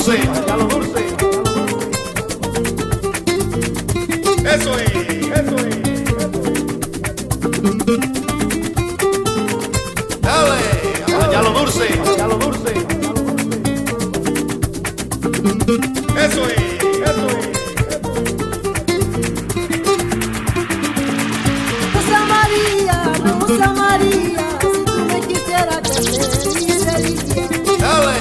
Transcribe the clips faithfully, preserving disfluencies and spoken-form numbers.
dulce. A lo dulce. Eso es, eso es. Dale, allá lo dulce, allá lo dulce. Eso es, eso es. Rosa María, Rosa María, si tú me quisieras tener y feliz. Dale.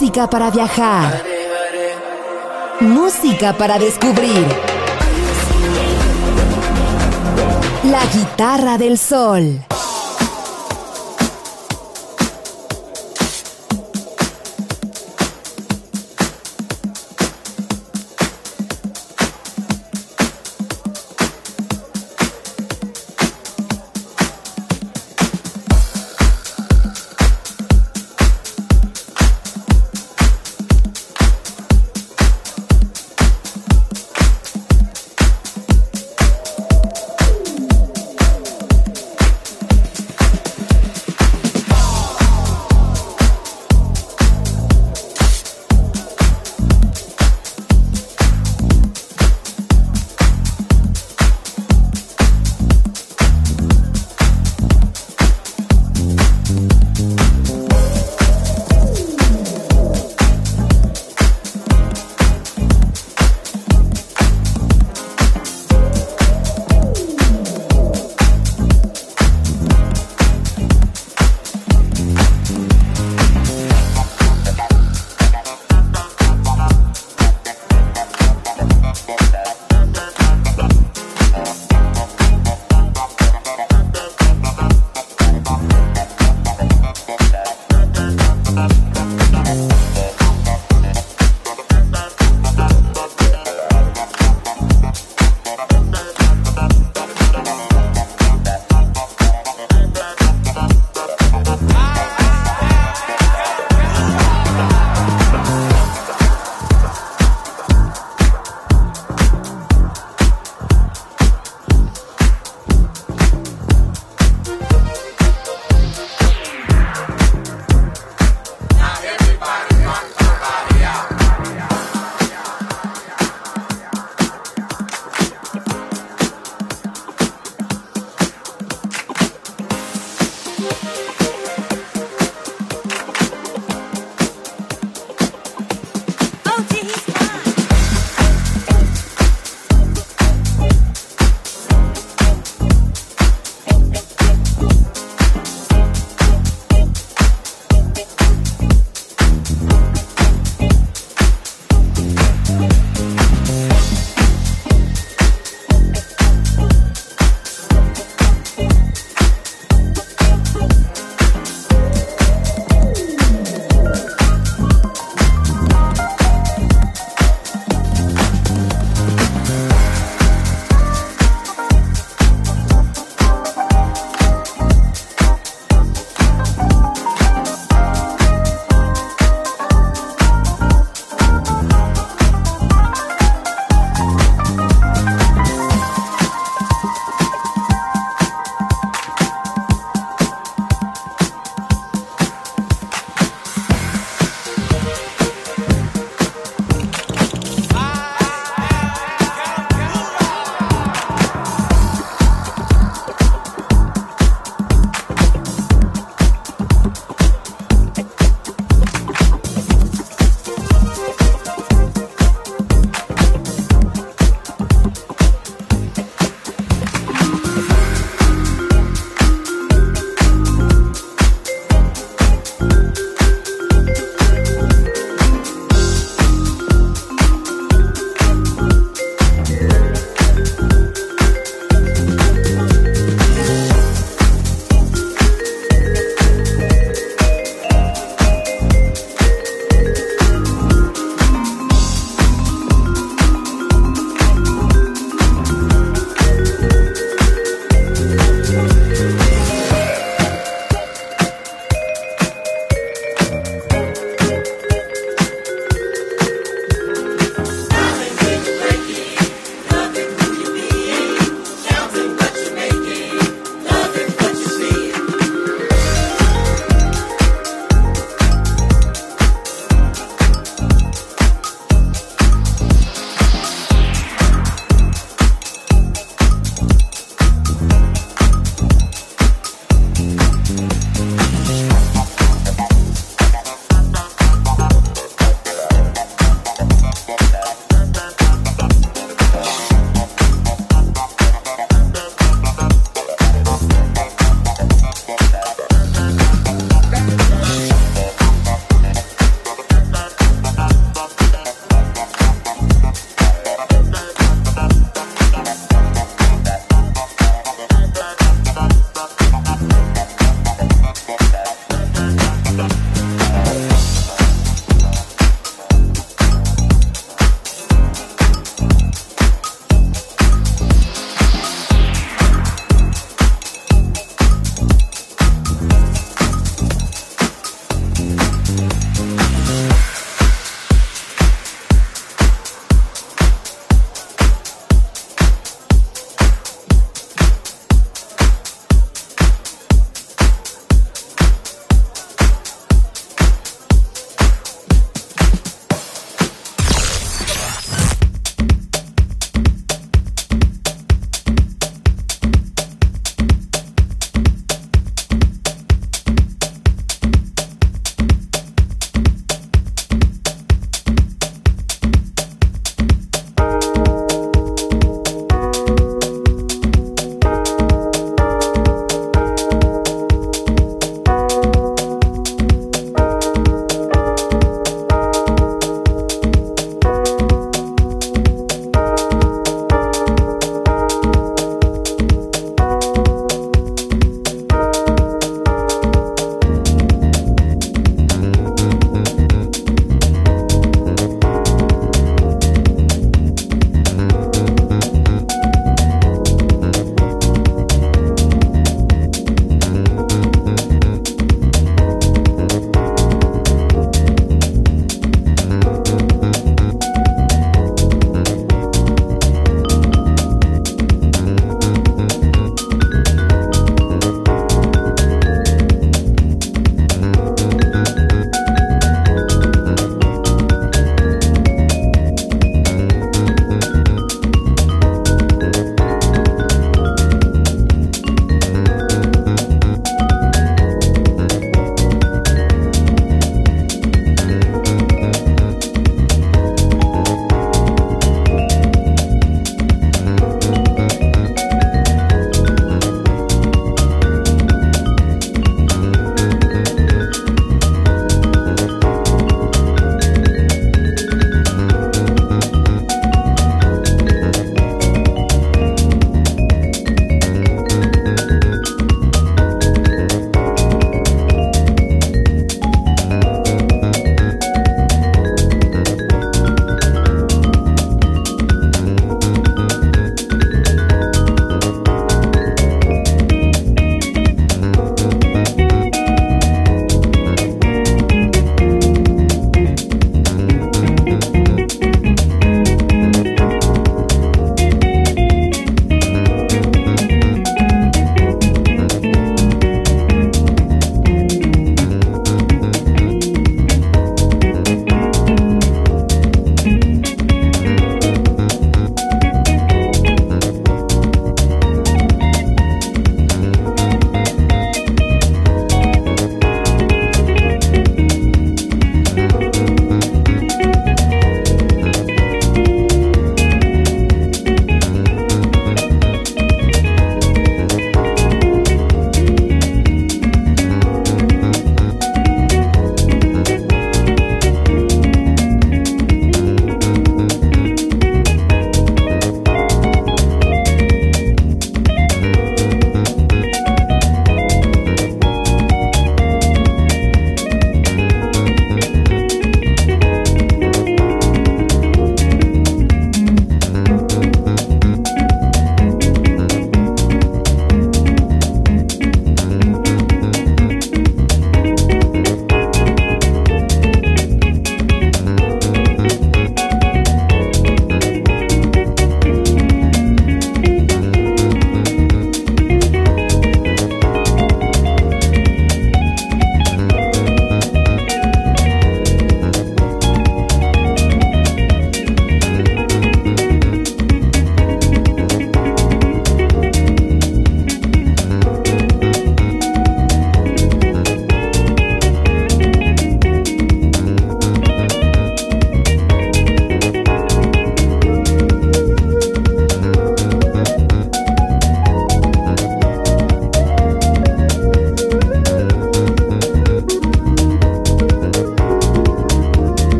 Música para viajar, música para descubrir. La guitarra del sol.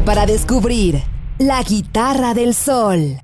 música para descubrir. La Guitarra del Sol.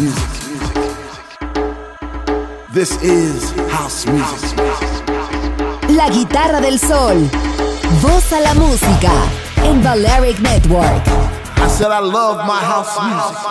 music. This is house music. La Guitarra del Sol. Voz a la música en Balearic Network. I said I love my house music.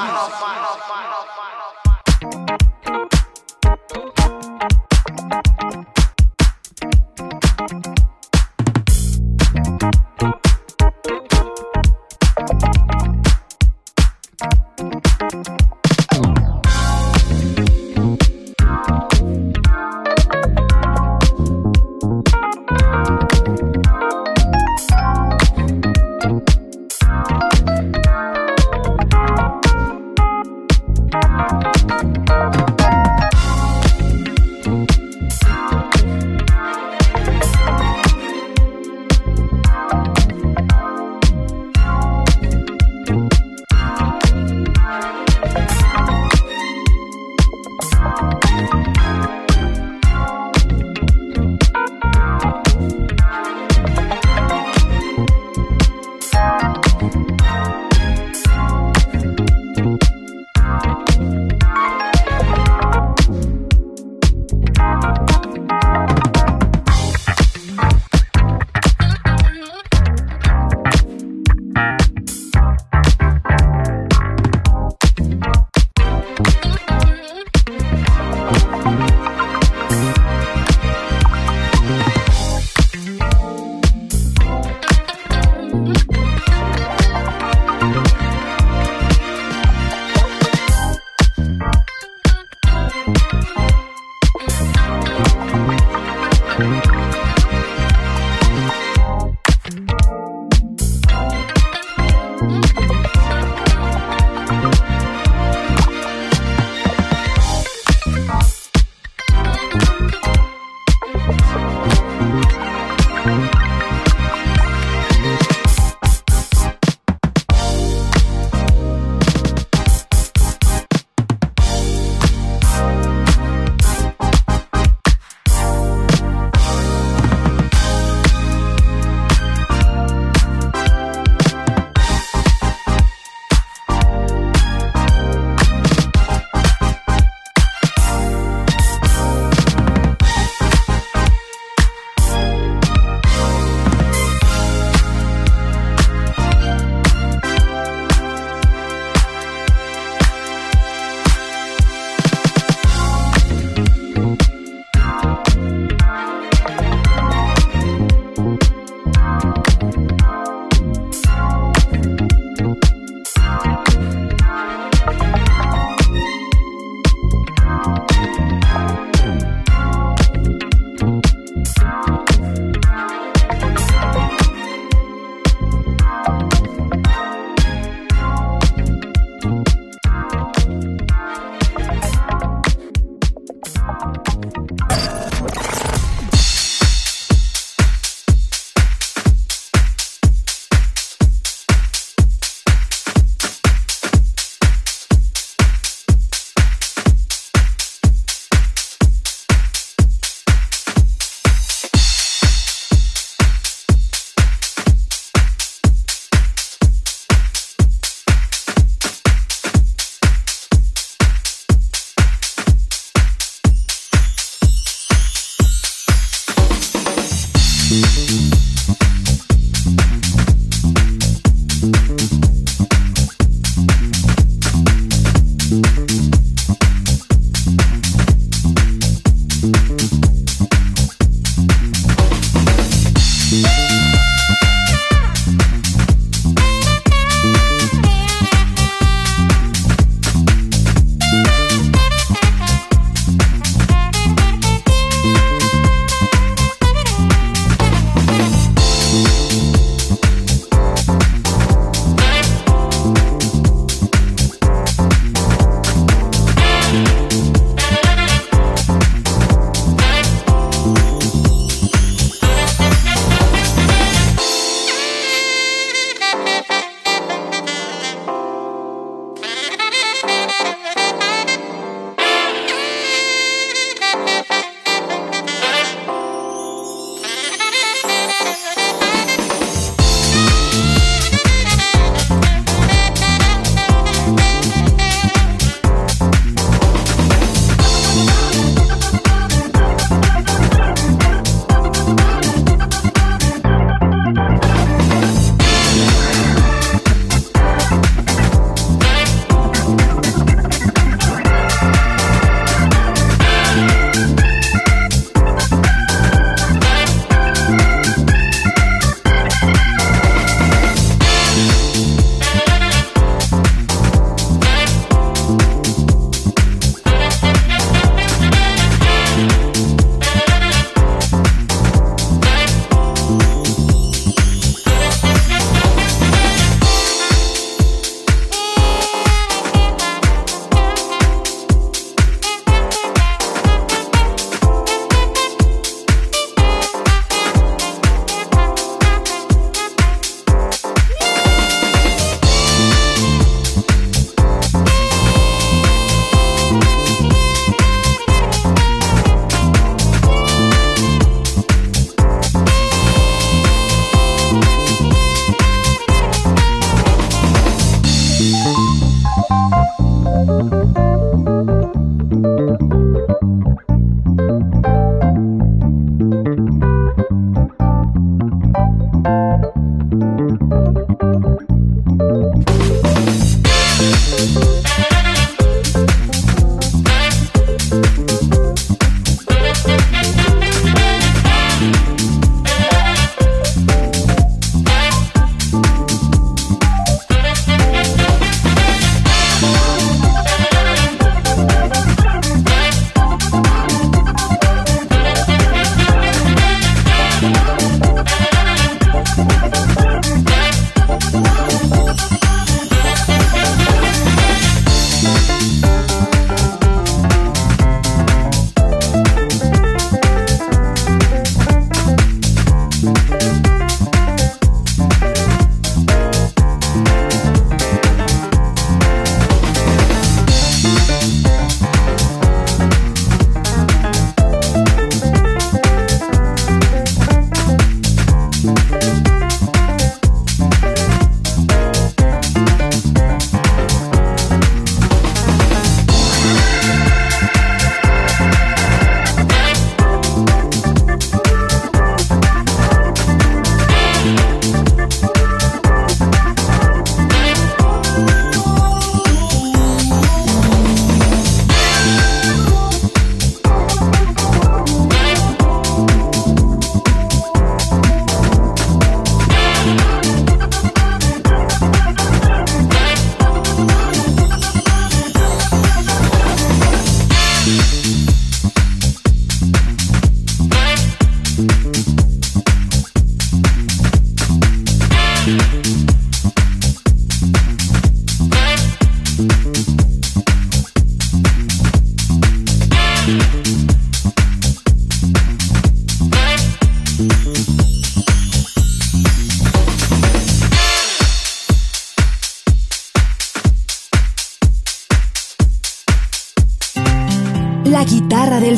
La Guitarra del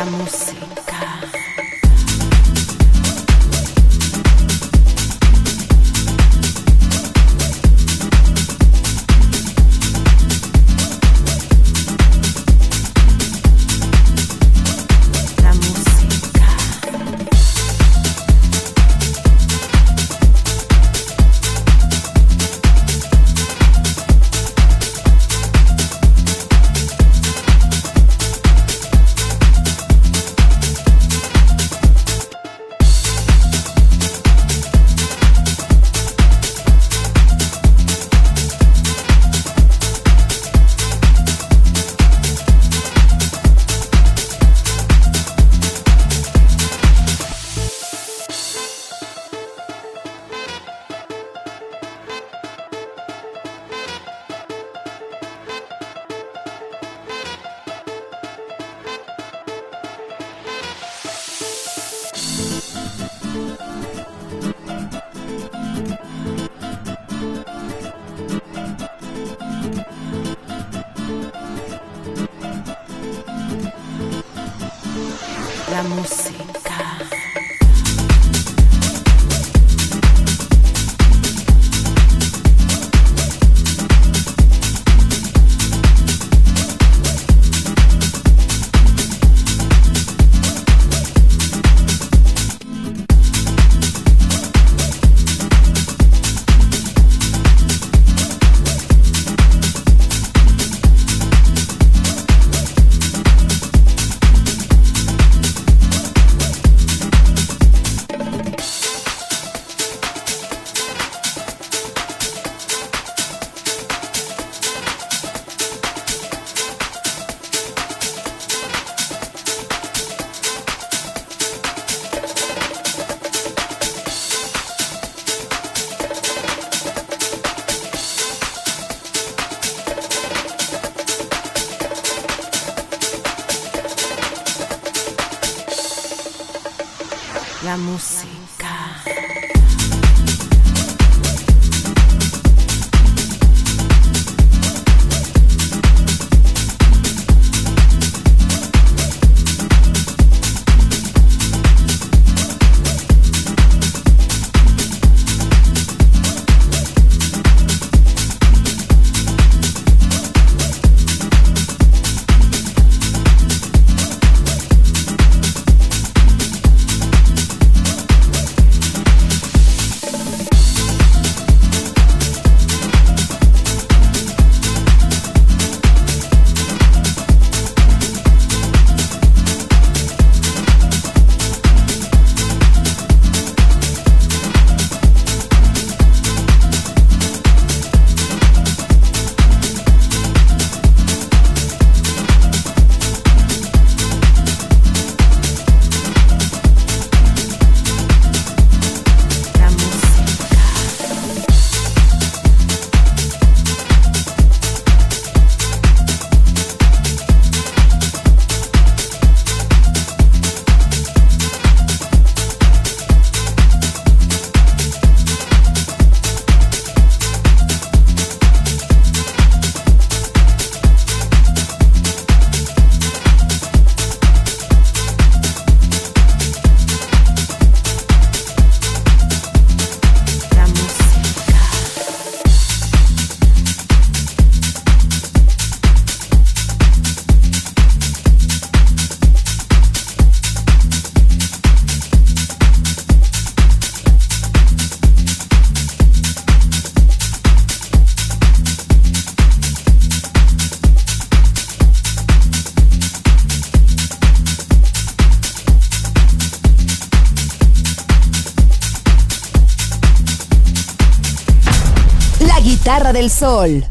la música. La música. La música. Guitarra del Sol.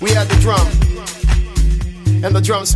We have the drum, and the drums